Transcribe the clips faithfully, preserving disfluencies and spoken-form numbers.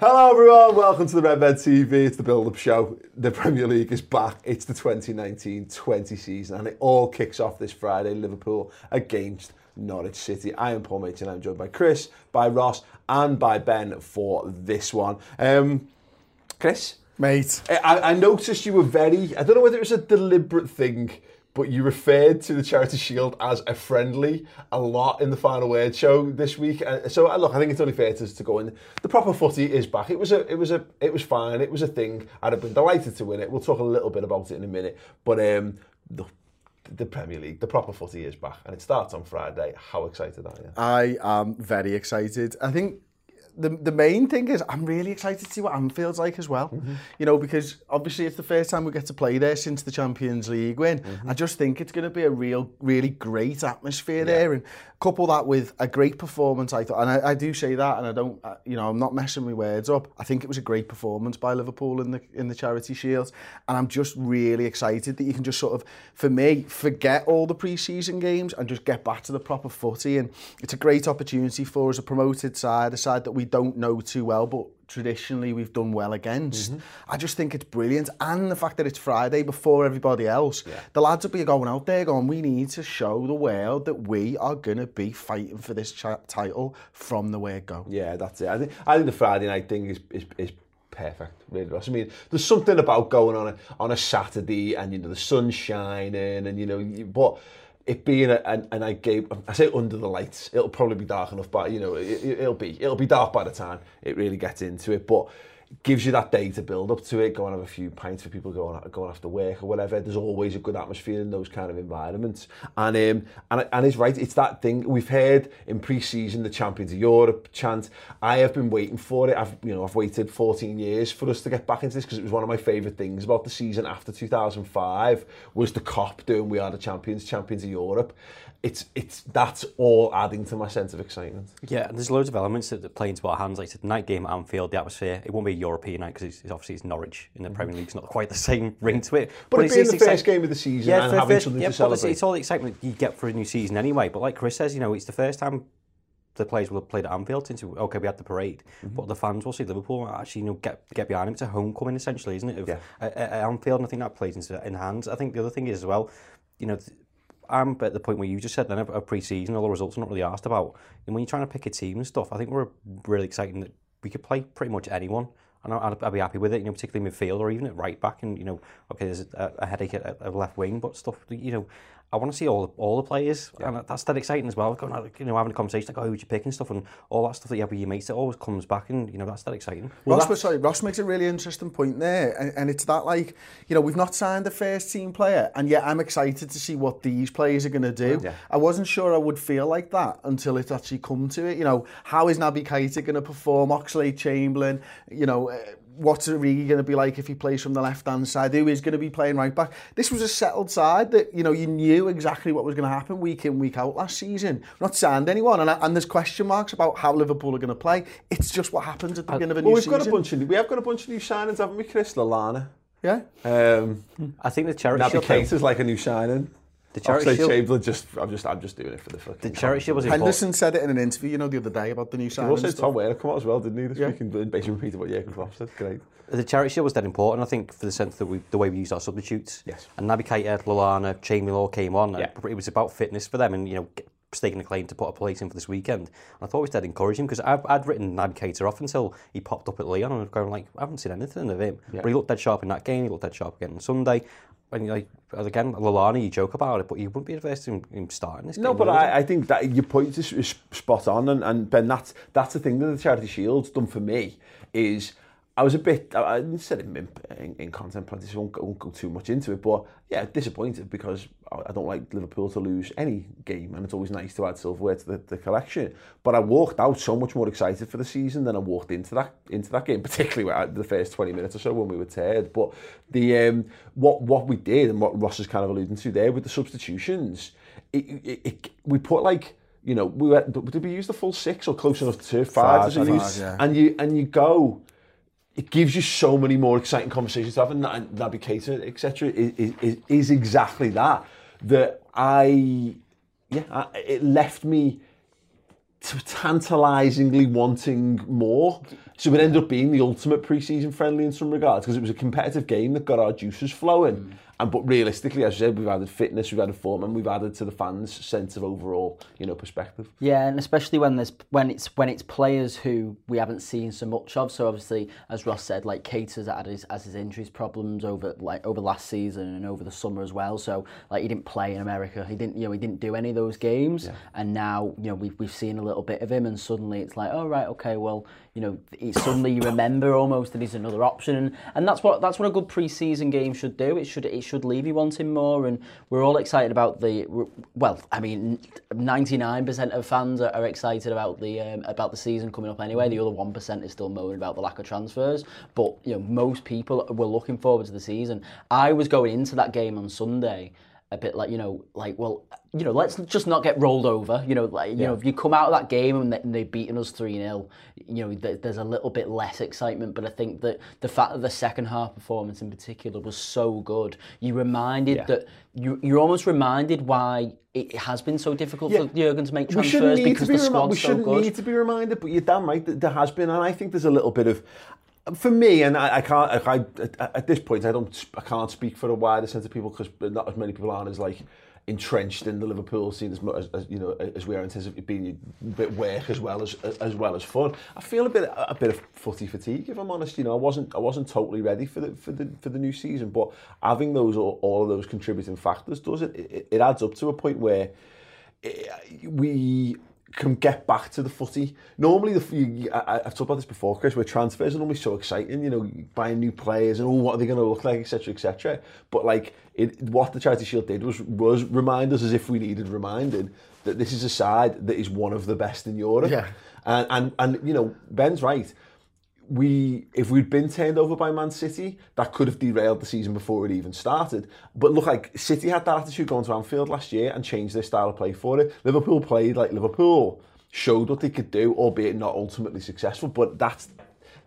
Hello everyone, welcome to the Redmen T V. It's the build-up show. The Premier League is back. It's the twenty nineteen twenty season and it all kicks off this Friday. Liverpool against Norwich City. I am Paul Machin and I'm joined by Chris, by Ross and by Ben for this one. Um, Chris? Mate. I, I noticed you were very, I don't know whether it was a deliberate thing, but you referred to the Charity Shield as a friendly a lot in the Final Word show this week. So uh, look, I think it's only fair to, to go in. The proper footy is back. It was a, it was a, it was fine. It was a thing. I'd have been delighted to win it. We'll talk a little bit about it in a minute. But um, the The Premier League, the proper footy is back and it starts on Friday. How excited are you? I am very excited. I think the the main thing is I'm really excited to see what Anfield's like as well. Mm-hmm. You know, because obviously it's the first time we get to play there since the Champions League win. Mm-hmm. I just think it's going to be a real, really great atmosphere yeah. there, and couple that with a great performance, I thought. And I, I do say that and I don't, I, you know, I'm not messing my words up. I think it was a great performance by Liverpool in the in the Charity Shield, and I'm just really excited that you can just sort of, for me, forget all the pre-season games and just get back to the proper footy. And it's a great opportunity for us, a promoted side, a side that we don't know too well, but traditionally we've done well against. Mm-hmm. I just think it's brilliant, and the fact that it's Friday before everybody else, yeah. the lads will be going out there going, we need to show the world that we are going to be fighting for this ch- title from the word go. Yeah, that's it. I think I think the Friday night thing is is, is perfect, really, Ross. I mean, there's something about going on a, on a Saturday and, you know, the sun's shining and, you know, but it being a, a, a night game, I say under the lights, it'll probably be dark enough, but, you know, it, it'll be it'll be dark by the time it really gets into it, but it gives you that day to build up to it, go and have a few pints for people going going after work or whatever. There's always a good atmosphere in those kind of environments. And um, and and it's right, it's that thing we've heard in pre-season, the Champions of Europe chant. I have been waiting for it. I've you know I've waited fourteen years for us to get back into this, because it was one of my favourite things about the season after two thousand five was the COP doing We Are the Champions, Champions of Europe. It's it's that's all adding to my sense of excitement. Yeah, and there's loads of elements that play into our hands. Like I said, night game at Anfield, the atmosphere. It won't be a European night because it's, it's obviously it's Norwich in the mm-hmm. Premier League. It's not quite the same ring to it. But, but it being the first exci- game of the season yeah, and having first, something yeah, to celebrate. It's all the excitement you get for a new season anyway. But like Chris says, you know, it's the first time the players will have played at Anfield since, okay, we had the parade, mm-hmm. but the fans will see Liverpool actually, you know, get get behind him. It's a homecoming essentially, isn't it? Of, yeah. At, at Anfield, and I think that plays into in hands. I think the other thing is as well, you know, th- I'm at the point where you just said then a pre-season, all the results are not really asked about. And when you're trying to pick a team and stuff, I think we're really excited that we could play pretty much anyone. And I'd, I'd be happy with it, you know, particularly midfield or even at right back. And, you know, okay, there's a, a headache at a left wing, but stuff, you know, I want to see all the, all the players. Yeah. And that's that exciting as well. You know, having a conversation, like, oh, who would you pick and stuff, and all that stuff that you have with your mates, it always comes back, and, you know, that's that exciting. Well, Ross, that's... sorry, Ross makes a really interesting point there. And, and it's that, like, you know, we've not signed a first team player, and yet I'm excited to see what these players are going to do. Yeah. I wasn't sure I would feel like that until it's actually come to it. You know, how is Naby Keita going to perform? Oxlade-Chamberlain, you know, uh, what's Origi going to be like if he plays from the left-hand side? Who is going to be playing right-back? This was a settled side that, you know, you knew exactly what was going to happen week in, week out last season. We've not signed anyone, and, and there's question marks about how Liverpool are going to play. It's just what happens at the beginning of a new well, we've season. Got a bunch of, we have got a bunch of new signings, haven't we, Chris? Lallana. Yeah. Um, I think the Charity Shield... Naby Keita's like a new signing. The Charity Shield. Chamberlain just, I'm just, I'm just doing it for the fucking. The Charity Shield was important. Henderson said it in an interview, you know, the other day about the new signing. Also, Tom Werner come out as well, didn't he? This yeah. week, and basically repeated what Jürgen Klopp said. Great. The Charity Shield was that important, I think, for the sense that we, the way we used our substitutes. Yes. And Naby Keita, Lallana, James Milner came on. Yeah. It was about fitness for them, and you know, staking a claim to put a place in for this weekend. And I thought we said encourage him because I'd written Naby Keita off until he popped up at Leon, and I've gone like, I haven't seen anything of him. Yeah. But he looked dead sharp in that game. He looked dead sharp again on Sunday. And like, again, Lallana, you joke about it, but you wouldn't be adverse to him starting this game. No, but I, I think that your point is, is spot on, and, and Ben, that's, that's the thing that the Charity Shield's done for me, is I was a bit, I, I said it in, in, in content plenty, so I won't, won't go too much into it, but yeah, disappointed because I don't like Liverpool to lose any game, and it's always nice to add silverware to the, the collection. But I walked out so much more excited for the season than I walked into that into that game, particularly where I, the first twenty minutes or so when we were tired. But the um, what what we did and what Ross is kind of alluding to there with the substitutions, it, it, it, we put like. You know, we were, did we use the full six or close enough to five? five, five yeah. And you and you go, it gives you so many more exciting conversations to have, and, and Naby Keita, et cetera, is, is, is exactly that. That I, yeah, I, it left me tantalisingly wanting more. So it ended up being the ultimate pre-season friendly in some regards because it was a competitive game that got our juices flowing. Mm. And but realistically, as you said, we've added fitness, we've added form, and we've added to the fans' sense of overall, you know, perspective. Yeah, and especially when there's when it's when it's players who we haven't seen so much of. So obviously, as Ross said, like Keita's had his as his injuries problems over like over last season and over the summer as well. So like he didn't play in America, he didn't you know he didn't do any of those games, yeah. And now you know we've we've seen a little bit of him, and suddenly it's like, oh right, okay, well you know it, suddenly you remember almost that he's another option, and, and that's what that's what a good pre-season game should do. It should it should leave you wanting more, and we're all excited about the well I mean ninety-nine percent of fans are, are excited about the um, about the season coming up anyway. The other one percent is still moaning about the lack of transfers, but you know most people were looking forward to the season. I was going into that game on Sunday a bit like, you know, like, well, you know, let's just not get rolled over. You know, like, you yeah. know, if you come out of that game and, they, and they've beaten us three nil, you know, th- there's a little bit less excitement. But I think that the fact that the second half performance in particular was so good, you reminded yeah. that you, you're almost reminded why it has been so difficult yeah. for Jürgen to make transfers because the squad's rem- we so good. We shouldn't need to be reminded, but you're damn right that there has been. And I think there's a little bit of... For me, and I, I can't. I, I, at this point, I don't. I can't speak for a wider sense of people because not as many people aren't as like entrenched in the Liverpool scene as much as, as you know as we are in terms of it being a bit work as well as as well as fun. I feel a bit a bit of footy fatigue, if I'm honest. You know, I wasn't I wasn't totally ready for the for the for the new season, but having those all, all of those contributing factors does it, it. It adds up to a point where it, we. can get back to the footy. Normally, the, you, I, I've talked about this before, Chris, where transfers are normally so exciting, you know, buying new players and, oh, what are they going to look like, et cetera, et cetera. But, like, it, what the Charity Shield did was, was remind us, as if we needed reminding, that this is a side that is one of the best in Europe. Yeah. And, and, and you know, Ben's right. We, if we'd been turned over by Man City, that could have derailed the season before it even started. But look, like City had that attitude going to Anfield last year and changed their style of play for it. Liverpool played like Liverpool, showed what they could do, albeit not ultimately successful. But that's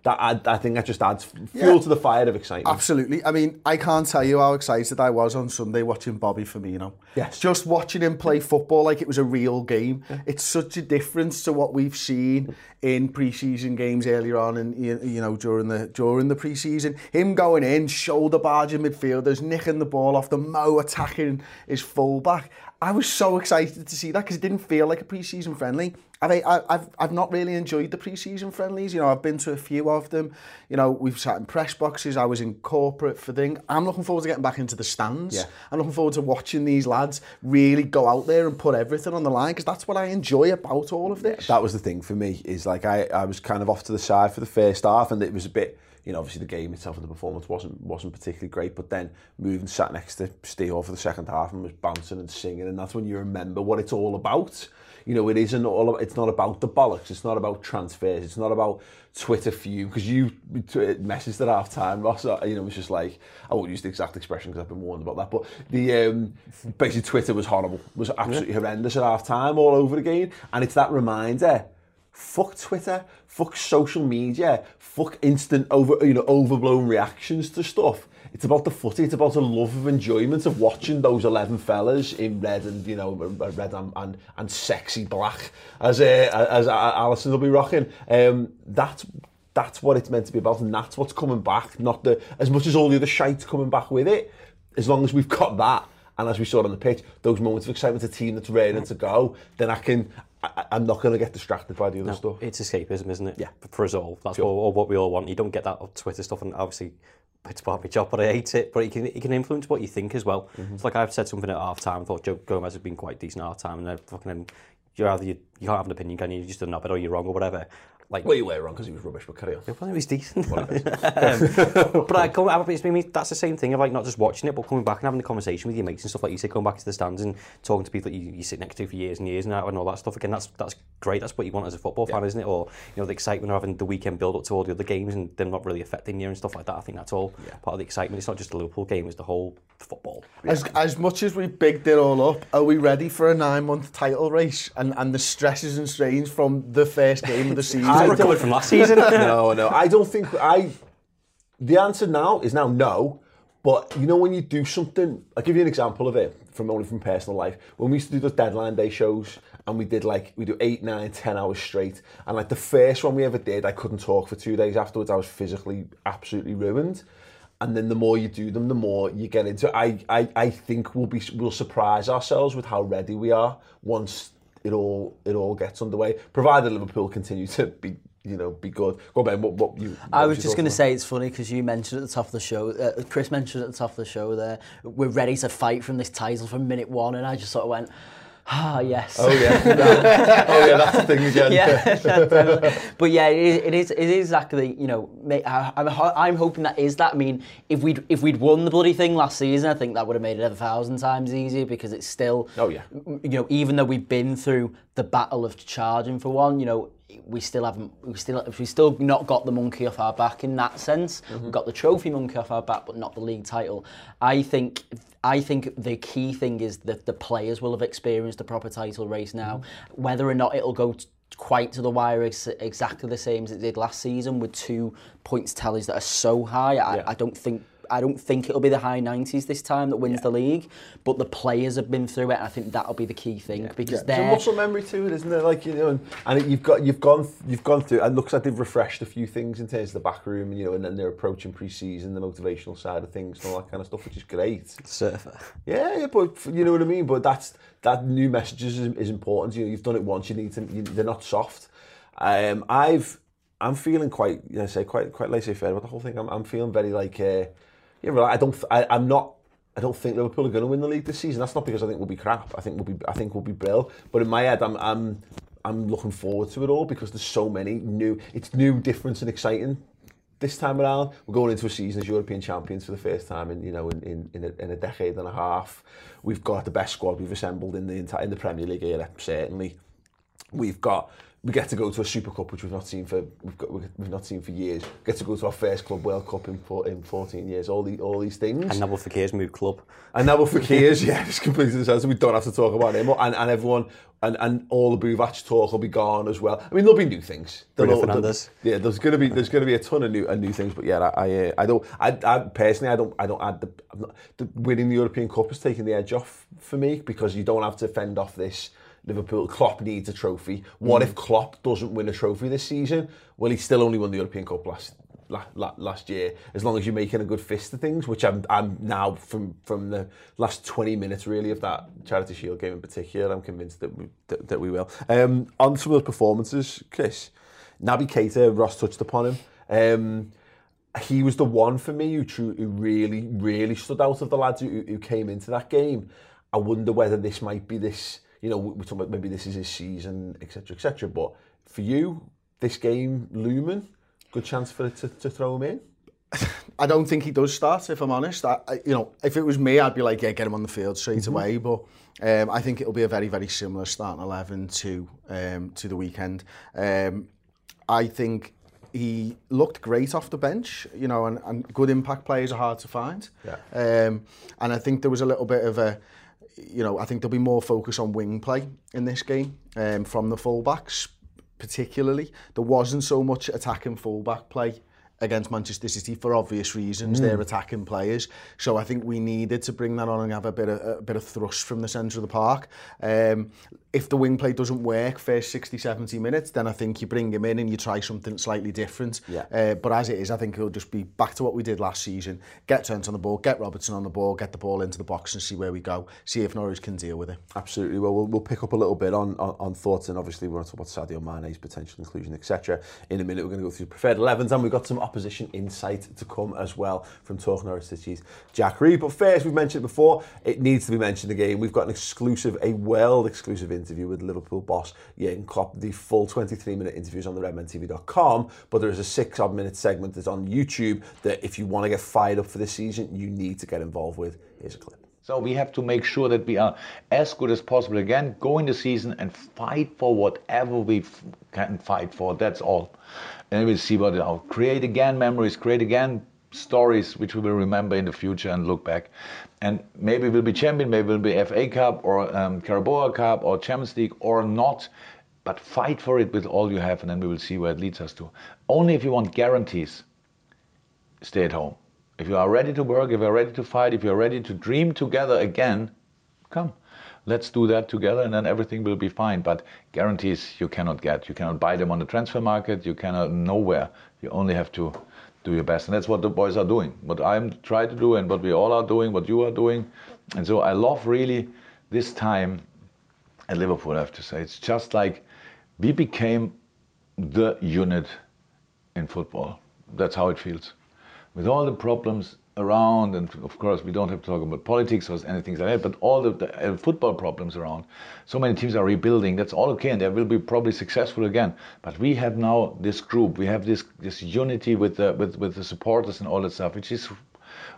that. I, I think that just adds fuel yeah, to the fire of excitement. Absolutely. I mean, I can't tell you how excited I was on Sunday watching Bobby Firmino. Yes. Just watching him play football like it was a real game. Yeah. It's such a difference to what we've seen in pre-season games earlier on, and you know during the during the pre-season, him going in, shoulder barging midfielders, nicking the ball off the mow, attacking his fullback. I was so excited to see that because it didn't feel like a pre-season friendly. I've I've I've not really enjoyed the pre-season friendlies. You know, I've been to a few of them. You know, we've sat in press boxes. I was in corporate for things. I'm looking forward to getting back into the stands. Yeah. I'm looking forward to watching these lads really go out there and put everything on the line because that's what I enjoy about all of this. That was the thing for me. Is like I, I was kind of off to the side for the first half, and it was a bit. You know, obviously the game itself and the performance wasn't wasn't particularly great, but then moving sat next to Steele for the second half and was bouncing and singing, and that's when you remember what it's all about. You know, it isn't all. It's not about the bollocks. It's not about transfers. It's not about Twitter feud, because you messaged at half time, Ross. You know, it was just like, I won't use the exact expression because I've been warned about that, but the um, basically Twitter was horrible, was absolutely yeah. horrendous at half time all over again, and it's that reminder. Fuck Twitter, fuck social media, fuck instant over you know overblown reactions to stuff. It's about the footy, it's about a love of enjoyment of watching those eleven fellas in red and, you know, red and and, and sexy black, as uh, as Alisson will be rocking. Um, that's that's what it's meant to be about, and that's what's coming back. Not the as much as all the other shite coming back with it. As long as we've got that, and as we saw on the pitch, those moments of excitement, a team that's ready to go, then I can. I, I'm not going to get distracted by the other no, stuff. It's escapism, isn't it? Yeah. For us all. That's sure. all, what we all want. You don't get that Twitter stuff, and obviously it's part of my job, but I hate it. But it can, it can influence what you think as well. Mm-hmm. It's like I've said something at half-time, I thought Joe Gomez had been quite decent at half-time, and then fucking, you're either, you, you can't have an opinion, can you? You're just a knobhead or you're wrong or whatever. Like, well, you were wrong because he was rubbish, but carry on. It was decent. um, but I come, I mean, that's the same thing of like not just watching it, but coming back and having a conversation with your mates and stuff like you say, going back to the stands and talking to people that you, you sit next to for years and years and all that stuff. Again, that's that's great. That's what you want as a football yeah. fan, isn't it? Or you know, the excitement of having the weekend build up to all the other games and them not really affecting you and stuff like that. I think that's all yeah. part of the excitement. It's not just the Liverpool game; it's the whole football. As as much as we bigged it all up, are we ready for a nine-month title race and and the stresses and strains from the first game of the season? I recovered from last season. no, no, I don't think I. The answer now is now no, but you know when you do something, I'll give you an example of it from only from personal life. When we used to do those deadline day shows, and we did like we do eight, nine, ten hours straight, and like the first one we ever did, I couldn't talk for two days afterwards. I was physically absolutely ruined. And then the more you do them, the more you get into it. I, I, I think we'll be we'll surprise ourselves with how ready we are once. It all it all gets underway, provided Liverpool continue to be you know be good. Go Ben, what what you? What I was just going to say it's funny because you mentioned at the top of the show, uh, Chris mentioned at the top of the show there, we're ready to fight from this title from minute one, and I just sort of went. Ah, yes. Oh, yeah. That, oh, yeah, that's the thing again. Yeah, but, yeah, it, it is it is exactly, you know, I'm, I'm hoping that is that. I mean, if we'd, if we'd won the bloody thing last season, I think that would have made it a thousand times easier because it's still, oh, yeah. you know, even though we've been through the battle of charging for one, you know, we still haven't, we still, we still not got the monkey off our back in that sense. Mm-hmm. We've got the trophy monkey off our back, but not the league title. I think, I think the key thing is that the players will have experienced a proper title race now. Mm-hmm. Whether or not it'll go t- quite to the wire ex- exactly the same as it did last season with two points tallies that are so high, I, yeah. I don't think. I don't think it'll be the high nineties this time that wins yeah. the league, but the players have been through it, and I think that'll be the key thing yeah. because yeah. they're it's a muscle memory to it, isn't it? Like you know, and, and it, you've got you've gone you've gone through. It looks like they've refreshed a few things in terms of the back room, you know, and then they're approaching pre-season, the motivational side of things, and all that kind of stuff, which is great. Surfer. Yeah, yeah, but you know what I mean. But that's that new messages is, is important. You know, you've done it once. You need to. You, they're not soft. Um, I've I'm feeling quite, you know, say quite quite laissez-faire about the whole thing. I'm I'm feeling very like. Uh, Yeah, well, I don't. I, I'm not. I don't think Liverpool are going to win the league this season. That's not because I think we'll be crap. I think we'll be. I think we'll be brill. But in my head, I'm. I'm. I'm looking forward to it all because there's so many new. It's new, different, and exciting. This time around, we're going into a season as European champions for the first time in you know in in, in, a, in a decade and a half. We've got the best squad we've assembled in the entire in the Premier League era. Certainly, we've got. We get to go to a Super Cup, which we've not seen for we've, got, we've not seen for years. We get to go to our first Club World Cup in in fourteen years. All the all these things. And Nabil Fekir's moved club. And Nabil Fekir's yeah, just completed the sense. We don't have to talk about him. And and everyone and, and all the Buvac talk will be gone as well. I mean, there'll be new things. Bruno Fernandes. Yeah, there's gonna be there's gonna be a ton of new uh, new things. But yeah, I I, uh, I don't I, I personally I don't I don't add the, not, the winning the European Cup is taking the edge off for me because you don't have to fend off this. Liverpool, Klopp needs a trophy. What mm. if Klopp doesn't win a trophy this season? Well, he still only won the European Cup last last, last year. As long as you're making a good fist of things, which I'm I'm now from from the last twenty minutes really of that Charity Shield game in particular, I'm convinced that we that, that we will. Um, on some of the performances, Chris, Naby Keita, Ross touched upon him. Um, he was the one for me who true, who really really stood out of the lads who, who came into that game. I wonder whether this might be this. You know, we're talking about maybe this is his season, et cetera, et cetera. But for you, this game looming, good chance for it to, to throw him in? I don't think he does start, if I'm honest. I, I, you know, if it was me, I'd be like, yeah, get him on the field straight mm-hmm. away. But um, I think it'll be a very, very similar starting eleven to um, to the weekend. Um, I think he looked great off the bench, you know, and, and good impact players are hard to find. Yeah. Um, and I think there was a little bit of a... You know, I think there'll be more focus on wing play in this game um, from the fullbacks, particularly. There wasn't so much attacking fullback play against Manchester City for obvious reasons. Mm. They're attacking players, so I think we needed to bring that on and have a bit of a bit of thrust from the centre of the park. Um, if the wing play doesn't work first sixty, seventy minutes, then I think you bring him in and you try something slightly different. Yeah. Uh, but as it is, I think it'll just be back to what we did last season: get Trent on the ball, get Robertson on the ball, get the ball into the box and see where we go. See if Norwich can deal with it. Absolutely. Well, we'll, we'll pick up a little bit on on, on thoughts, and obviously we want to talk about Sadio Mane's potential inclusion, et cetera. In a minute, we're going to go through preferred elevens, and we've got some opposition insight to come as well from Talk Norwich City's Jack Reed. But first, we've mentioned it before, it needs to be mentioned again. We've got an exclusive, a world exclusive interview with Liverpool boss Jürgen Klopp. The full twenty-three minute interview is on the Redmen T V dot com, but there is a six odd minute segment that's on YouTube that if you want to get fired up for this season, you need to get involved with. Here's a clip. So we have to make sure that we are as good as possible again, go in the season and fight for whatever we f can fight for, that's all. And we'll see what it out. Create again memories, create again stories which we will remember in the future and look back. And maybe we'll be champion, maybe we'll be F A Cup or um, Carabao Cup or Champions League or not. But fight for it with all you have and then we will see where it leads us to. Only if you want guarantees, stay at home. If you are ready to work, if you are ready to fight, if you are ready to dream together again, come. Let's do that together and then everything will be fine. But guarantees you cannot get. You cannot buy them on the transfer market. You cannot, nowhere. You only have to do your best. And that's what the boys are doing. What I'm trying to do and what we all are doing, what you are doing. And so I love really this time at Liverpool, I have to say. It's just like we became the unit in football. That's how it feels. With all the problems around, and of course we don't have to talk about politics or anything like that, but all the, the uh, football problems around, so many teams are rebuilding, that's all okay, and they will be probably successful again. But we have now this group, we have this this unity with the, with, with the supporters and all that stuff, which is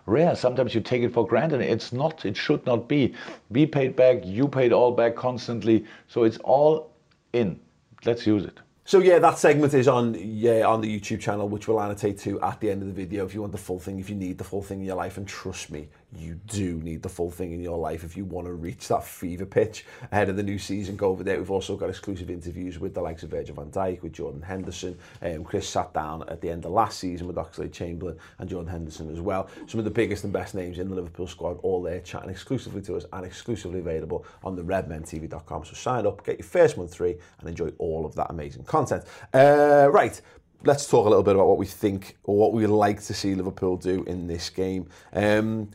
rare. Sometimes you take it for granted. It's not, it should not be. We paid back, you paid all back constantly, so it's all in. Let's use it. So yeah, that segment is on yeah on the YouTube channel, which we'll annotate to at the end of the video if you want the full thing, if you need the full thing in your life. And trust me, you do need the full thing in your life if you want to reach that fever pitch ahead of the new season. Go over there. We've also got exclusive interviews with the likes of Virgil van Dijk, with Jordan Henderson. Um, Chris sat down at the end of last season with Oxlade-Chamberlain and Jordan Henderson as well. Some of the biggest and best names in the Liverpool squad, all there chatting exclusively to us and exclusively available on the Redmen T V dot com. So sign up, get your first month free, and enjoy all of that amazing content. Content. Uh, right, let's talk a little bit about what we think or what we would like to see Liverpool do in this game. Um,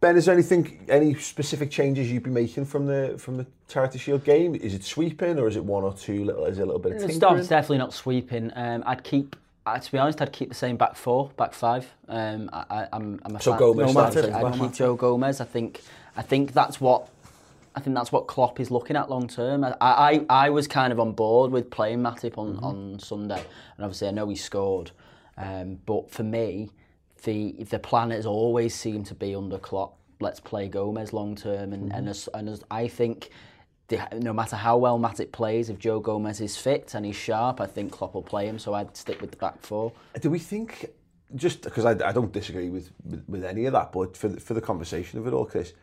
Ben, is there anything, any specific changes you'd be making from the from the Charity Shield game? Is it sweeping or is it one or two? Little, is it a little bit of tinkering? It's definitely not sweeping. Um, I'd keep. To be honest, I'd keep the same back four, back five. Um, I, I, I'm, I'm a so fan. Gomez. No, Matip. I'd keep Joe Gomez. I think. I think that's what. I think that's what Klopp is looking at long term. I, I, I was kind of on board with playing Matip on, mm-hmm. on Sunday, and obviously I know he scored. Um, but for me, the the plan has always seemed to be under Klopp. Let's play Gomez long term, and mm-hmm. and, as, and as I think the, no matter how well Matip plays, if Joe Gomez is fit and he's sharp, I think Klopp will play him. So I'd stick with the back four. Do we think just because I, I don't disagree with, with with any of that, but for the, for the conversation of it all, Chris?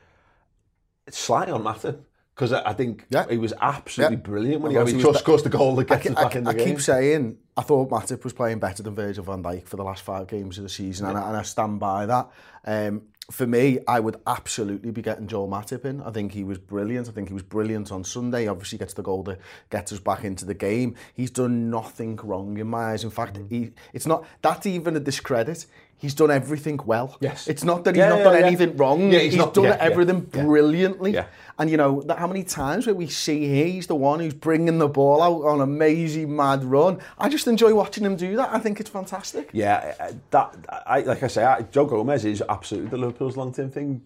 It's slightly on Matip, because I, I think yeah. he was absolutely yeah. brilliant when well, he, he just scores the goal that gets I, us back I, in the I game. I keep saying, I thought Matip was playing better than Virgil van Dijk for the last five games of the season, yeah. and, I, and I stand by that. Um, for me, I would absolutely be getting Joel Matip in. I think he was brilliant. I think he was brilliant on Sunday. He obviously gets the goal that gets us back into the game. He's done nothing wrong in my eyes. In fact, mm. he, it's not, that's even a discredit. He's done everything well. Yes. It's not that he's yeah, not yeah, done yeah. anything wrong. Yeah, he's, he's not, done yeah, everything yeah, brilliantly. Yeah. And you know, that, how many times where we see he's the one who's bringing the ball out on a mazy, mad run. I just enjoy watching him do that. I think it's fantastic. Yeah, that I like I say, I, Joe Gomez is absolutely the Liverpool's long-term thing,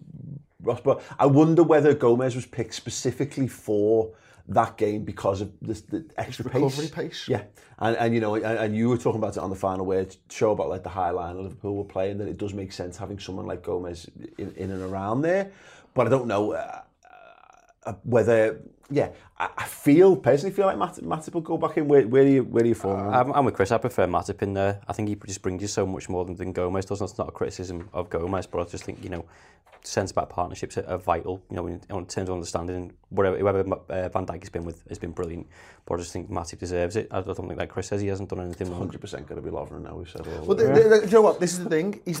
Ross. But I wonder whether Gomez was picked specifically for that game because of the, the extra pace. Recovery pace. Yeah. And, and you know, and, and you were talking about it on the Final Word show about like the high line of Liverpool were playing, that it does make sense having someone like Gomez in, in and around there. But I don't know. Uh, Uh, whether, yeah, I, I feel personally feel like Matip, Matip will go back in. Where, where are you? Where are you falling? Uh, I'm, I'm with Chris. I prefer Matip in there. I think he just brings you so much more than, than Gomez does. It's not a criticism of Gomez, but I just think, you know, centre back partnerships are, are vital. You know, in, in terms of understanding, whatever whoever uh, Van Dijk has been with has been brilliant. But I just think Matip deserves it. I don't think, like Chris says, he hasn't done anything wrong. one hundred percent going to be Lovren now. We've said all. Well, the, the, the, you know what? This is the thing. He's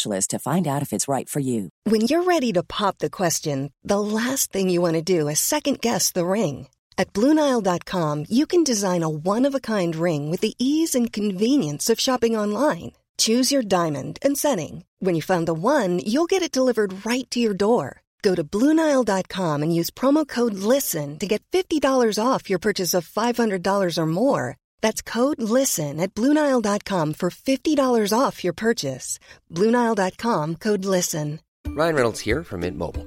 to find out if it's right for you. When you're ready to pop the question, the last thing you want to do is second-guess the ring. At Blue Nile dot com, you can design a one-of-a-kind ring with the ease and convenience of shopping online. Choose your diamond and setting. When you find the one, you'll get it delivered right to your door. Go to Blue Nile dot com and use promo code LISTEN to get fifty dollars off your purchase of five hundred dollars or more. That's code LISTEN at Blue Nile dot com for fifty dollars off your purchase. Blue Nile dot com, code LISTEN. Ryan Reynolds here from Mint Mobile.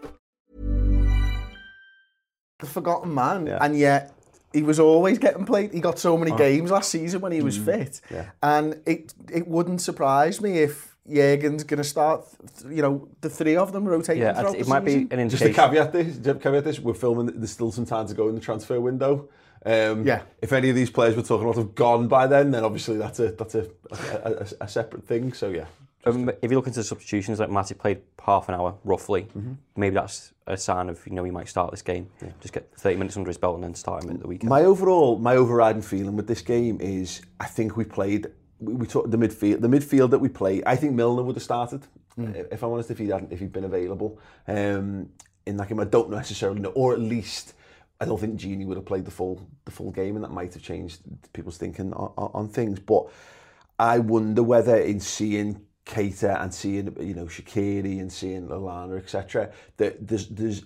The forgotten man, yeah. And yet... he was always getting played. He got so many oh. games last season when he was mm. fit. Yeah. And it it wouldn't surprise me if Jürgen's going to start, th- you know, the three of them rotating yeah, throughout the season. It might be an indication. Just to caveat this, to caveat this, we're filming, there's still some time to go in the transfer window. Um, yeah. If any of these players we're talking about have gone by then, then obviously that's a that's a, a, a, a separate thing. So, yeah. Um, if you look into the substitutions, like Matip played half an hour, roughly. Mm-hmm. Maybe that's a sign of, you know, he might start this game. Yeah. Just get thirty minutes under his belt and then start him at the weekend. My overall, my overriding feeling with this game is I think we played, we, we took the midfield, the midfield that we played, I think Milner would have started, mm. if I'm honest, if he hadn't, if he'd been available. Um, in that game, I don't necessarily know, or at least... I don't think Gini would have played the full the full game, and that might have changed people's thinking on, on, on things. But I wonder whether in seeing Keita and seeing, you know, Shaqiri and seeing Lallana, et cetera, that there's there's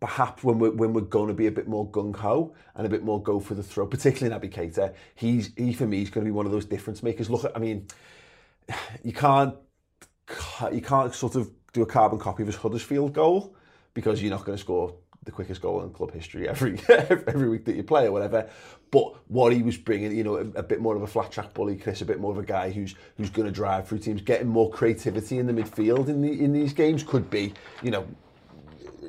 perhaps when we're when we're going to be a bit more gung ho and a bit more go for the throw, particularly Naby Keita. He's he for me is going to be one of those difference makers. Look, I mean, you can't you can't sort of do a carbon copy of his Huddersfield goal because you're not going to score the quickest goal in club history every every week that you play or whatever, but what he was bringing, you know, a, a bit more of a flat track bully, Chris, a bit more of a guy who's who's going to drive through teams, getting more creativity in the midfield in the in these games could be, you know,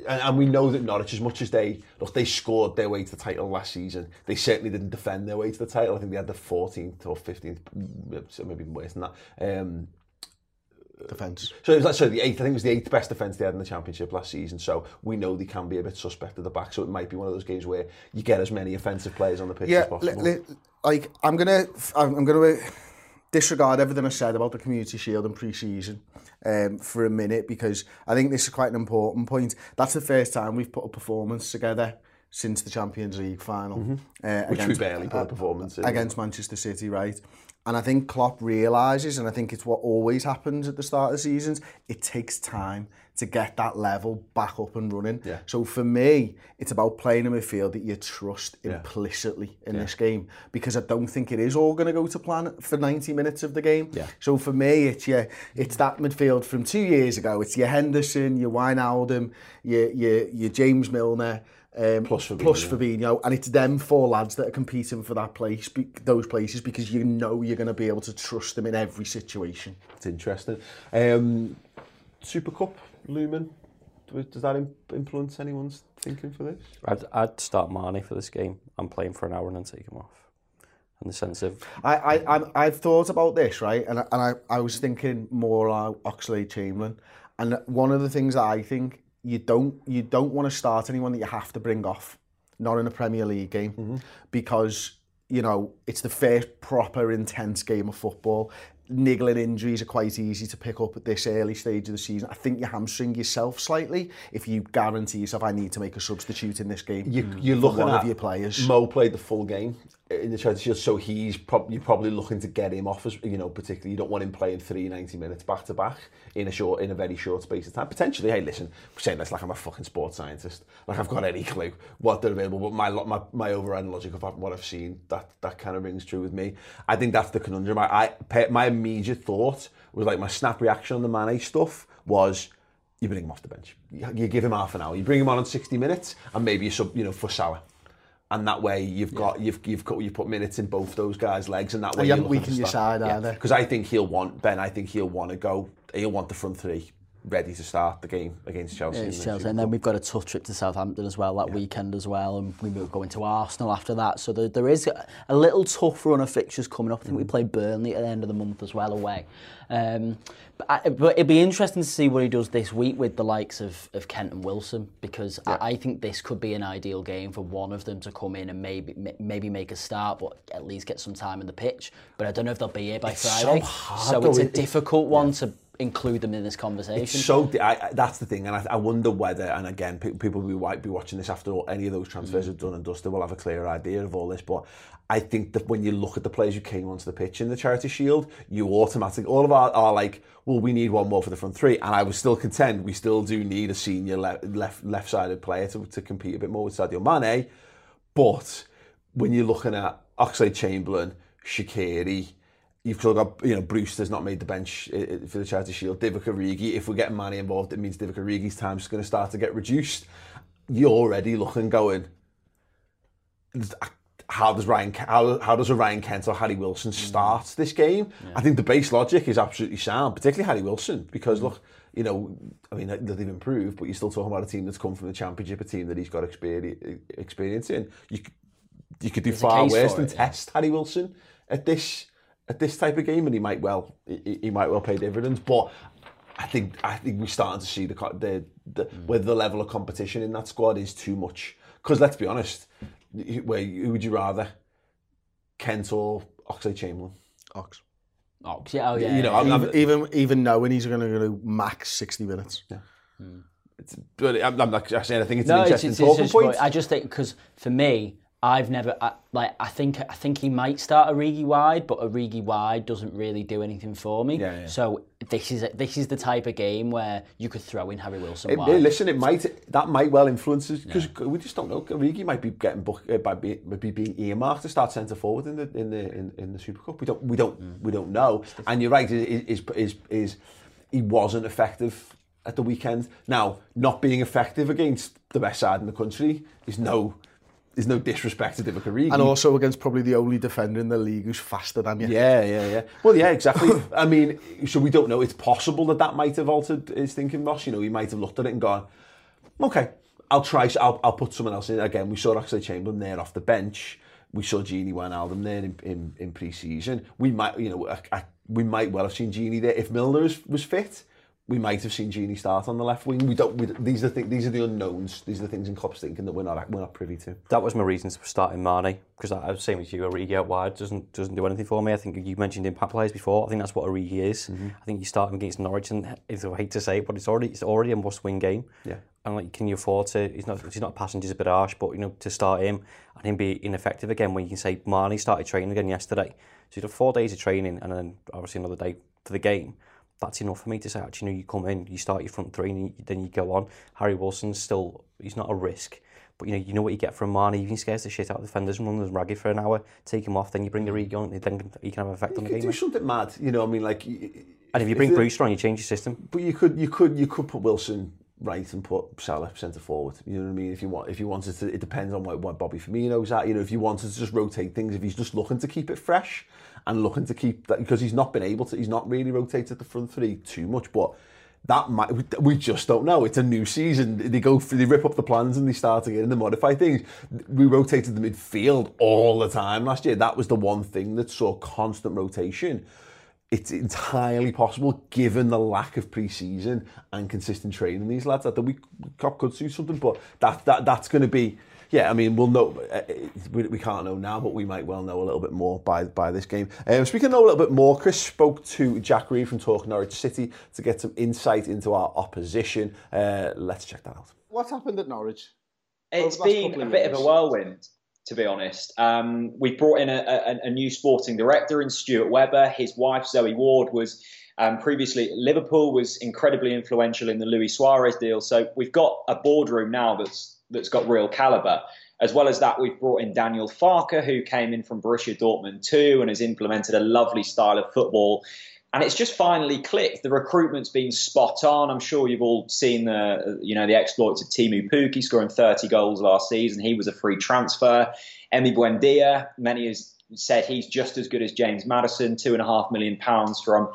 and, and we know that Norwich, as much as they look, they scored their way to the title last season, they certainly didn't defend their way to the title. I think they had the fourteenth or fifteenth, maybe worse than that. Um, defence. So it was like, so the eighth, I think it was the eighth best defence they had in the Championship last season, so we know they can be a bit suspect at the back, so it might be one of those games where you get as many offensive players on the pitch yeah, as possible. L- l- like, I'm going to I'm going to disregard everything I said about the Community Shield and pre-season um, for a minute, because I think this is quite an important point. That's the first time we've put a performance together since the Champions League final. Mm-hmm. Uh, Which against, we barely put a performance uh, in. Against Manchester City, right? And I think Klopp realises, and I think it's what always happens at the start of the seasons, it takes time to get that level back up and running. Yeah. So for me, it's about playing a midfield that you trust implicitly yeah. in yeah. this game, because I don't think it is all going to go to plan for ninety minutes of the game. Yeah. So for me, it's your, it's that midfield from two years ago. It's your Henderson, your Wijnaldum, your, your, your James Milner, Um, plus Fabinho. Plus Fabinho, and it's them four lads that are competing for that place, be, those places, because you know you're going to be able to trust them in every situation. It's interesting. Um, Super Cup looming. Does that influence anyone's thinking for this? I'd, I'd start Mane for this game. I'm playing for an hour and then take him off. In the sense of, I, I, I'm, I've thought about this, right, and and I, I was thinking more like Oxlade-Chamberlain, and one of the things that I think. You don't you don't want to start anyone that you have to bring off, not in a Premier League game, mm-hmm. because you know it's the first proper intense game of football. Niggling injuries are quite easy to pick up at this early stage of the season. I think you hamstring yourself slightly if you guarantee yourself, I need to make a substitute in this game. You, you're looking one at of your players. Mo played the full game in the Charity Shield, so he's prob- you're probably looking to get him off, as you know, particularly you don't want him playing three ninety minutes back to back in a short, in a very short space of time. Potentially, hey, listen, I'm saying this like I'm a fucking sports scientist, like I've got any clue what they're available, but my my my overriding logic of what I've seen that that kind of rings true with me. I think that's the conundrum. I, I my immediate thought was like my snap reaction on the Mane stuff was you bring him off the bench, you, you give him half an hour, you bring him on in sixty minutes, and maybe you sub, you know, for Salah. And that way you've got yeah. you've you've got, you put minutes in both those guys' legs, and that way you haven't weakened your side either. Because I think he'll want Ben. I think he'll want to go. He'll want the front three ready to start the game against Chelsea. Yeah, Chelsea. And then we've got a tough trip to Southampton as well that yeah. weekend as well, and we move going to Arsenal after that. So there, there is a, a little tough run of fixtures coming up. I think mm. we play Burnley at the end of the month as well away. Um, but, I, but it'd be interesting to see what he does this week with the likes of, of Kent and Wilson, because yeah. I, I think this could be an ideal game for one of them to come in and maybe maybe make a start, but at least get some time in the pitch. But I don't know if they'll be here by it's Friday, so, hard, so it's a it, difficult one yeah. to include them in this conversation. It's so I, I, that's the thing, and I, I wonder whether, and again, pe- people will be watching this after all, any of those transfers mm. are done and dusted, we'll have a clearer idea of all this. But I think that when you look at the players who came onto the pitch in the Charity Shield, you automatically, all of our are like, well, we need one more for the front three, and I would still contend we still do need a senior le- left left-sided player to, to compete a bit more with Sadio Mane. But when you're looking at Oxlade-Chamberlain, Shaqiri, you've still got, you know, Brewster's not made the bench for the Charity Shield. Divock Origi, if we're getting Mane involved, it means Divock Origi's time is going to start to get reduced. You're already looking, going, how does Ryan, how, how does a Ryan Kent or Harry Wilson start this game? Yeah. I think the base logic is absolutely sound, particularly Harry Wilson, because look, you know, I mean, they've improved, but you're still talking about a team that's come from the Championship, a team that he's got experience, experience in. You, you could do There's far worse than it, yeah. test Harry Wilson at this. At this type of game, and he might well, he, he might well pay dividends. But I think, I think we're starting to see the, the, the mm. whether the level of competition in that squad is too much. Because let's be honest, where who would you rather, Kent or Oxlade-Chamberlain? Ox. Ox. Yeah. Oh yeah. You know, I'm, I'm, even even knowing he's going to go max sixty minutes. Yeah. Mm. It's, I'm, I'm not saying I think it's no, an interesting it's, it's, talking it's, point. I just think because for me. I've never I, like I think I think he might start Origi wide, but Origi wide doesn't really do anything for me. Yeah, yeah. So this is this is the type of game where you could throw in Harry Wilson it, wide. It, listen, it might that might well influence us because yeah. we just don't know. Origi might be getting by be, be being earmarked to start centre forward in the in the in, in the Super Cup. We don't we don't mm. we don't know. And you're right. Is is is he wasn't effective at the weekend. Now, not being effective against the best side in the country is no. There's no disrespect to Divock Origi. And also against probably the only defender in the league who's faster than you. Yeah, yeah, yeah. Well, yeah, exactly. I mean, so we don't know. It's possible that that might have altered his thinking, Ross. You know, he might have looked at it and gone, okay, I'll try, I'll, I'll put someone else in. Again, we saw Oxlade-Chamberlain there off the bench. We saw Gini Wijnaldum there in, in, in pre-season. We might, you know, I, I, we might well have seen Gini there. If Milner was, was fit, we might have seen Gini start on the left wing. We don't. We, these are the things, these are the unknowns. These are the things in Klopp's thinking that we're not we're not privy to. That was my reason for starting Mane, because I, I was saying with you, Origi out wide doesn't doesn't do anything for me. I think you mentioned impact players before. I think that's what Origi is. Mm-hmm. I think you start him against Norwich, and I hate to say it, but it's already it's already a must-win game. Yeah. And like, can you afford to? He's not. He's not passing. He's a bit harsh, but you know, to start him and him be ineffective again when you can say Marnie started training again yesterday. So you have four days of training and then obviously another day for the game. That's enough for me to say, actually, you know, you come in, you start your front three, and you, then you go on. Harry Wilson's still. He's not a risk, but you know, you know what you get from Marnie. Even scares the shit out of defenders and runs ragged for an hour. Take him off, then you bring the Origi on. Then he can have an effect you on the game. You can do something mad, you know. I mean, like. And if you bring Brewster on, you change your system. But you could, you could, you could put Wilson right and put Salah centre forward. You know what I mean? If you want, if you wanted to, it depends on what, what Bobby Firmino's at. You know, if you wanted to just rotate things, if he's just looking to keep it fresh and looking to keep that, because he's not been able to, he's not really rotated the front three too much. But that might, we just don't know. It's a new season. They go, through, they rip up the plans and they start again and they modify things. We rotated the midfield all the time last year. That was the one thing that saw constant rotation. It's entirely possible, given the lack of pre-season and consistent training, these lads, that we Klopp could do something. But that that that's going to be, yeah. I mean, we'll know. We, we can't know now, but we might well know a little bit more by by this game. Um, speaking of a little bit more, Chris spoke to Jack Reed from Talk Norwich City to get some insight into our opposition. Uh, let's check that out. What happened at Norwich? It's been a bit of a whirlwind, to be honest. Um, we brought in a, a, a new sporting director in Stuart Webber. His wife, Zoe Ward, was um, previously at Liverpool, was incredibly influential in the Luis Suarez deal. So we've got a boardroom now that's that's got real calibre. As well as that, we've brought in Daniel Farke, who came in from Borussia Dortmund too and has implemented a lovely style of football. And it's just finally clicked. The recruitment's been spot on. I'm sure you've all seen the, you know, the exploits of Teemu Pukki scoring thirty goals last season. He was a free transfer. Emi Buendia, many has said he's just as good as James Maddison, two and a half million pounds from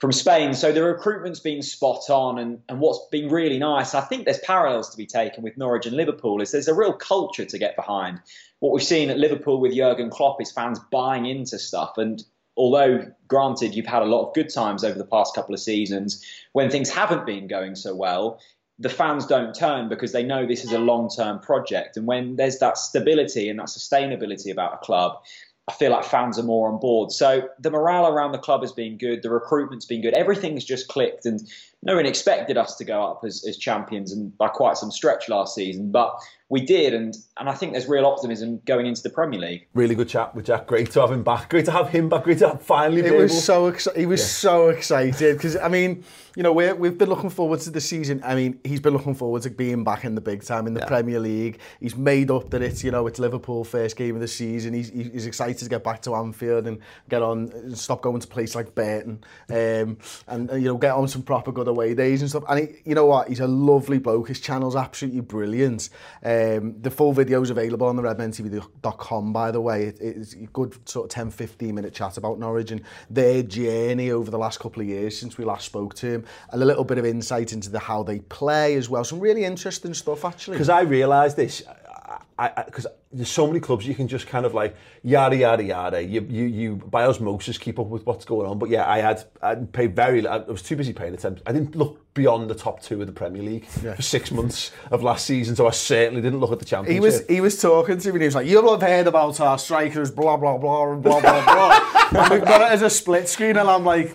from Spain. So the recruitment's been spot on. And, and what's been really nice, I think there's parallels to be taken with Norwich and Liverpool, is there's a real culture to get behind. What we've seen at Liverpool with Jürgen Klopp is fans buying into stuff. And although, granted, you've had a lot of good times over the past couple of seasons, when things haven't been going so well, the fans don't turn because they know this is a long-term project. And when there's that stability and that sustainability about a club, I feel like fans are more on board. So the morale around the club has been good. The recruitment's been good. Everything's just clicked. And no one expected us to go up as, as champions and by quite some stretch last season. But we did. And, and I think there's real optimism going into the Premier League. Really good chat with Jack. Great to have him back. Great to have him back. Great to have finally been able. It was so exci- he was yeah. so excited. Because, I mean, you know, we're, we've been looking forward to the season. I mean, he's been looking forward to being back in the big time in the yeah. Premier League. He's made up that it's, you know, it's Liverpool first game of the season. He's, he's excited to get back to Anfield and get on and stop going to places like Burton um, and, you know, get on some proper good away days and stuff. And he, you know what, he's a lovely bloke. His channel's absolutely brilliant. Um, the full video's available on the Redmen T V dot com, by the way. It, it's a good sort of ten, fifteen minute chat about Norwich and their journey over the last couple of years since we last spoke to him, and a little bit of insight into the how they play as well. Some really interesting stuff, actually. Because I realised this, because there's so many clubs you can just kind of like yada yada yada. You you you by osmosis keep up with what's going on. But yeah, I had I paid very. I was too busy paying attention. I didn't look beyond the top two of the Premier League yeah. for six months of last season, so I certainly didn't look at the Championship. He was he was talking to me and he was like, you'll have heard about our strikers, blah blah blah and blah blah blah. And we've got it as a split screen, and I'm like,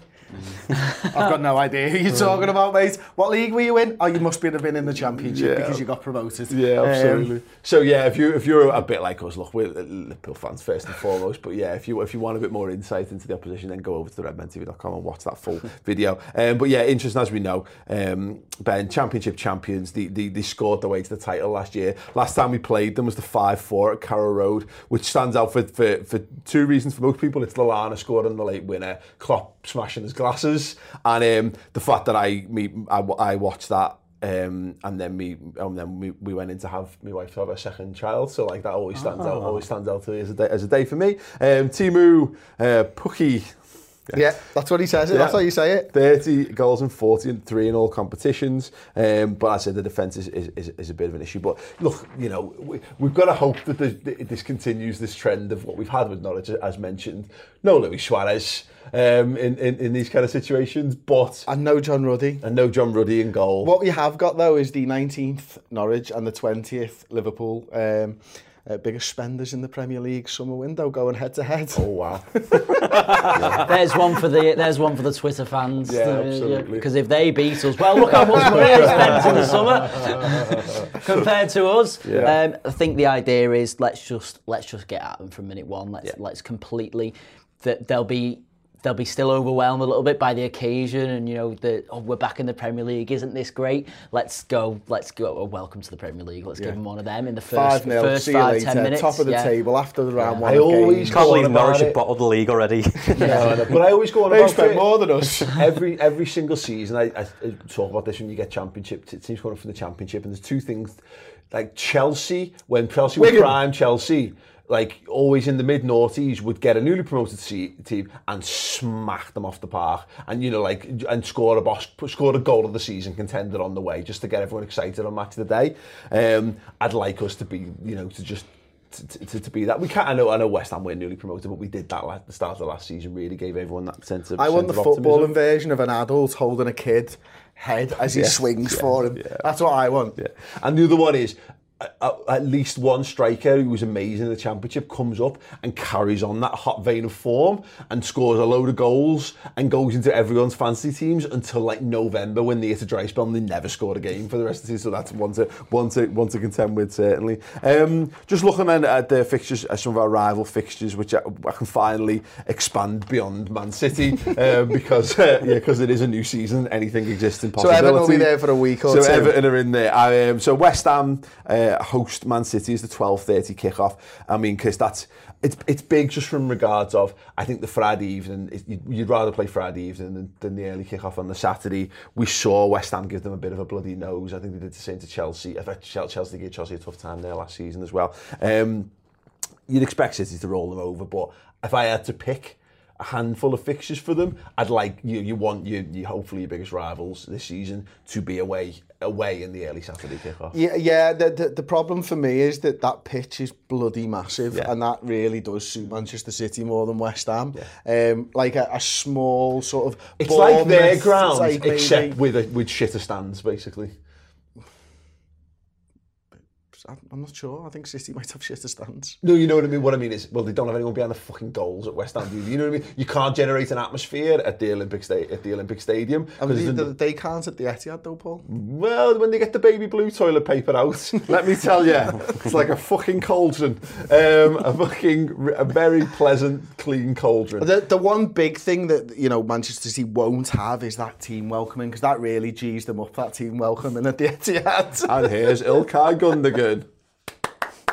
I've got no idea who you're talking about, mate. What league were you in? Oh, you must have been in the Championship yeah. because you got promoted. Yeah, absolutely. Um, so yeah, if you if you're a bit like us, look, we're Liverpool fans first and foremost. But yeah, if you if you want a bit more insight into the opposition, then go over to the Redmen T V dot com and watch that full video. Um, but yeah, interesting as we know, um, Ben, Championship champions. They, they they scored their way to the title last year. Last time we played them was the five four at Carrow Road, which stands out for for, for two reasons for most people. It's Lallana scoring the late winner, Klopp smashing his glasses, and um, the fact that I me I, I watched that um, and then me and then we, we went in to have my wife to have a second child, so like that always stands oh. out always stands out to me as a day, as a day for me. Um, Teemu uh, Pukki. Yeah. yeah, that's what he says. It. Yeah. That's how you say it. thirty goals and forty and three in all competitions. Um, but I said the defence is, is is a bit of an issue. But look, you know, we, we've got to hope that this, this continues this trend of what we've had with Norwich, as mentioned. No Luis Suarez um, in, in, in these kind of situations, but and no John Ruddy and no John Ruddy in goal. What we have got though is the nineteenth Norwich and the twentieth Liverpool. Um, uh, biggest spenders in the Premier League summer window going head to head. Oh wow! Yeah. There's one for the there's one for the Twitter fans. Yeah, uh, absolutely. Because yeah, if they beat us, well, look how much money they spent in the summer compared to us. Yeah. Um, I think the idea is let's just let's just get at them from minute one. Let's yeah. let's completely that they'll be. They'll be still overwhelmed a little bit by the occasion, and you know, the oh, we're back in the Premier League. Isn't this great? Let's go, let's go. Oh, welcome to the Premier League. Let's yeah. give them one of them in the first five, nil, first see five ten minutes. Top of the yeah. table after the round yeah. one. I always can't believe Norwich have bottled the league already. No, but I always go on they about it. More than us. Every every single season, I, I, I talk about this when you get championship teams coming up from the championship, and there's two things like Chelsea when Chelsea was prime Chelsea. Like, always in the mid-noughties, would get a newly promoted team and smack them off the park, and you know, like, and score a boss, score a goal of the season contender on the way, just to get everyone excited on Match of the Day. Um, I'd like us to be, you know, to just to, to, to be that. We can't. I know, I know, West Ham were newly promoted, but we did that at the start of the last season. Really gave everyone that sense of. I want the footballing version of an adult holding a kid head as he yes, swings yeah, for him. Yeah. That's what I want. Yeah. And the other one is. At least one striker who was amazing in the championship comes up and carries on that hot vein of form and scores a load of goals and goes into everyone's fantasy teams until like November when they hit a dry spell and they never scored a game for the rest of the season. So that's one to one to one to contend with certainly. Um, just looking then at the fixtures, at some of our rival fixtures, which I, I can finally expand beyond Man City um, because uh, yeah, because it is a new season. Anything exists in possibility. So Everton will be there for a week or so two. So Everton are in there. I, um, so West Ham. Uh, host Man City is the twelve thirty kickoff. I mean, because that's it's it's big just from regards of I think the Friday evening it, you'd, you'd rather play Friday evening than, than the early kickoff on the Saturday. We saw West Ham give them a bit of a bloody nose. I think they did the same to Chelsea. In fact, Chelsea gave Chelsea a tough time there last season as well. Um, you'd expect City to roll them over, but if I had to pick a handful of fixtures for them, I'd like you. You want you, you hopefully your biggest rivals this season to be away. away in the early Saturday kickoff. Yeah, yeah. The, the the problem for me is that that pitch is bloody massive, yeah. and that really does suit Manchester City more than West Ham. Yeah. Um, like a, a small sort of. It's like their ground, like except with a, with shitter stands, basically. I'm not sure. I think City might have shitter stands. No, you know what I mean? What I mean is, well, they don't have anyone behind the fucking goals at West Ham, do you? You know what I mean? You can't generate an atmosphere at the Olympic, sta- at the Olympic Stadium. I mean, they, they can't at the Etihad though, Paul. Well, when they get the baby blue toilet paper out, let me tell you, it's like a fucking cauldron. Um, a fucking, a very pleasant, clean cauldron. The, the one big thing that, you know, Manchester City won't have is that team welcoming, because that really G's them up, that team welcoming at the Etihad. And here's Ilkay Gundogan.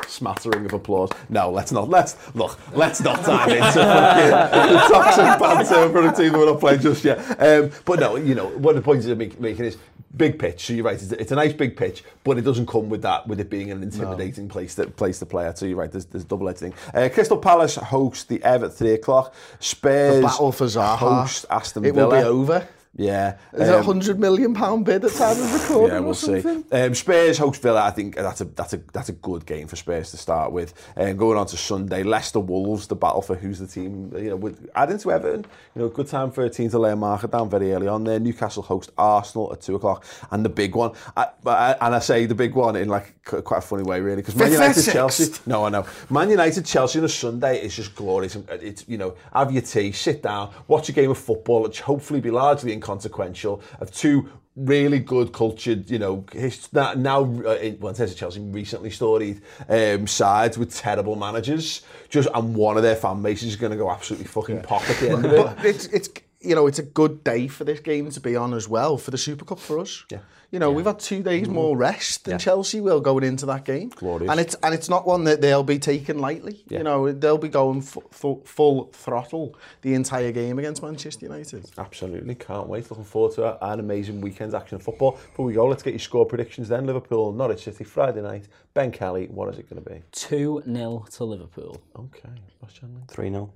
Smattering of applause. No, let's not. Let's look. Let's not dive into fucking toxic banter for a team that we're not playing just yet. Um, but no, you know, one of the points I'm making is big pitch. So you're right. It's, it's a nice big pitch, but it doesn't come with that with it being an intimidating no. place that place to play at. So you're right. There's, there's double edged thing. Uh, Crystal Palace host the Everton at three o'clock. Spurs the battle for Zaha. Host Aston Villa. It will be over. Yeah, is um, it a hundred million pound bid at time of recording? Yeah, we'll or something? See. Um, Spurs host Villa. I think that's a that's a that's a good game for Spurs to start with. And um, going on to Sunday, Leicester Wolves, the battle for who's the team. You know, with adding to Everton, you know, good time for a team to lay a marker down very early on there. Newcastle host Arsenal at two o'clock, and the big one. I, I, and I say the big one in like quite a funny way, really, because Man United Chelsea. No, I know Man United Chelsea on a Sunday is just glorious. It's you know, have your tea, sit down, watch a game of football, which hopefully be largely in consequential of two really good, cultured, you know, his, now, now uh, in, well, in terms of Chelsea, recently storied um, sides with terrible managers, just and one of their fan bases is going to go absolutely fucking yeah. pop at the end of it. But it's, it's, you know, it's a good day for this game to be on as well for the Super Cup for us. Yeah. You know, yeah. we've had two days mm. more rest than yeah. Chelsea will going into that game. Glorious. And it's and it's not one that they'll be taking lightly. Yeah. You know, they'll be going f- f- full throttle the entire game against Manchester United. Absolutely, can't wait. Looking forward to an amazing weekend's action of football. Before we go, let's get your score predictions then. Liverpool, Norwich City, Friday night. Ben Kelly, what is it going to be? two nil to Liverpool. Okay. What's your name? three nil.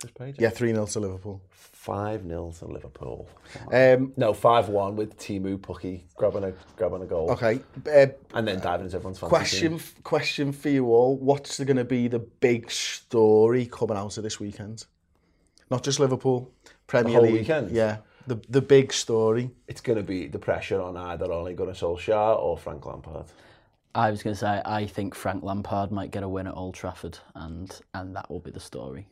Chris Page? Yeah, three nil to Liverpool. five nil to Liverpool. Um, no, five one with Teemu Pukki grabbing a, grabbing a goal. Okay. Uh, and then diving into everyone's fantasy question, team. Question for you all. What's going to be the big story coming out of this weekend? Not just Liverpool. Premier League. The whole League, weekend? Yeah. The the big story. It's going to be the pressure on either Ole Gunnar Solskjaer or Frank Lampard. I was going to say, I think Frank Lampard might get a win at Old Trafford, and and that will be the story.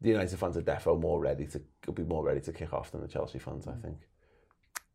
The United fans are defo more ready to be more ready to kick off than the Chelsea fans, I think.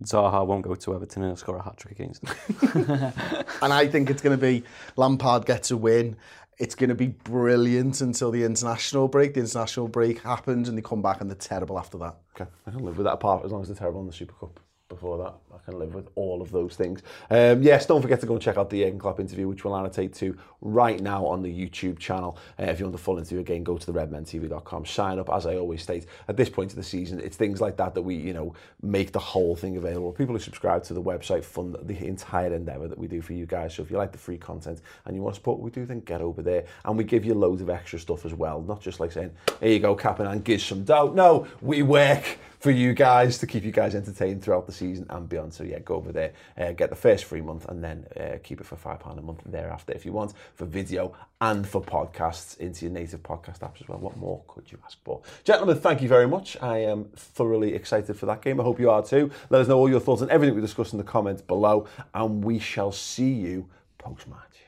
Zaha won't go to Everton and he'll score a hat-trick against them. And I think it's going to be Lampard gets a win. It's going to be brilliant until the international break. The international break happens and they come back and they're terrible after that. Okay, I can live with that apart as long as they're terrible in the Super Cup. Before that, I can live with all of those things. Um, yes, don't forget to go and check out the Jürgen Klopp interview, which we'll annotate to right now on the YouTube channel. Uh, if you want the full interview, again, go to the Redmen T V dot com. Sign up, as I always state. At this point of the season, it's things like that that we, you know, make the whole thing available. People who subscribe to the website fund the entire endeavour that we do for you guys. So if you like the free content and you want to support what we do, then get over there. And we give you loads of extra stuff as well. Not just like saying, here you go, Captain, and give some dough. No, we work for you guys to keep you guys entertained throughout the season and beyond. So yeah, go over there, uh, get the first free month, and then uh, keep it for five pounds a month thereafter if you want, for video and for podcasts into your native podcast apps as well. What more could you ask for? Gentlemen, thank you very much. I am thoroughly excited for that game. I hope you are too. Let us know all your thoughts on everything we discussed in the comments below, and we shall see you post-match.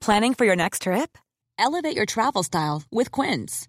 Planning for your next trip? Elevate your travel style with Quince.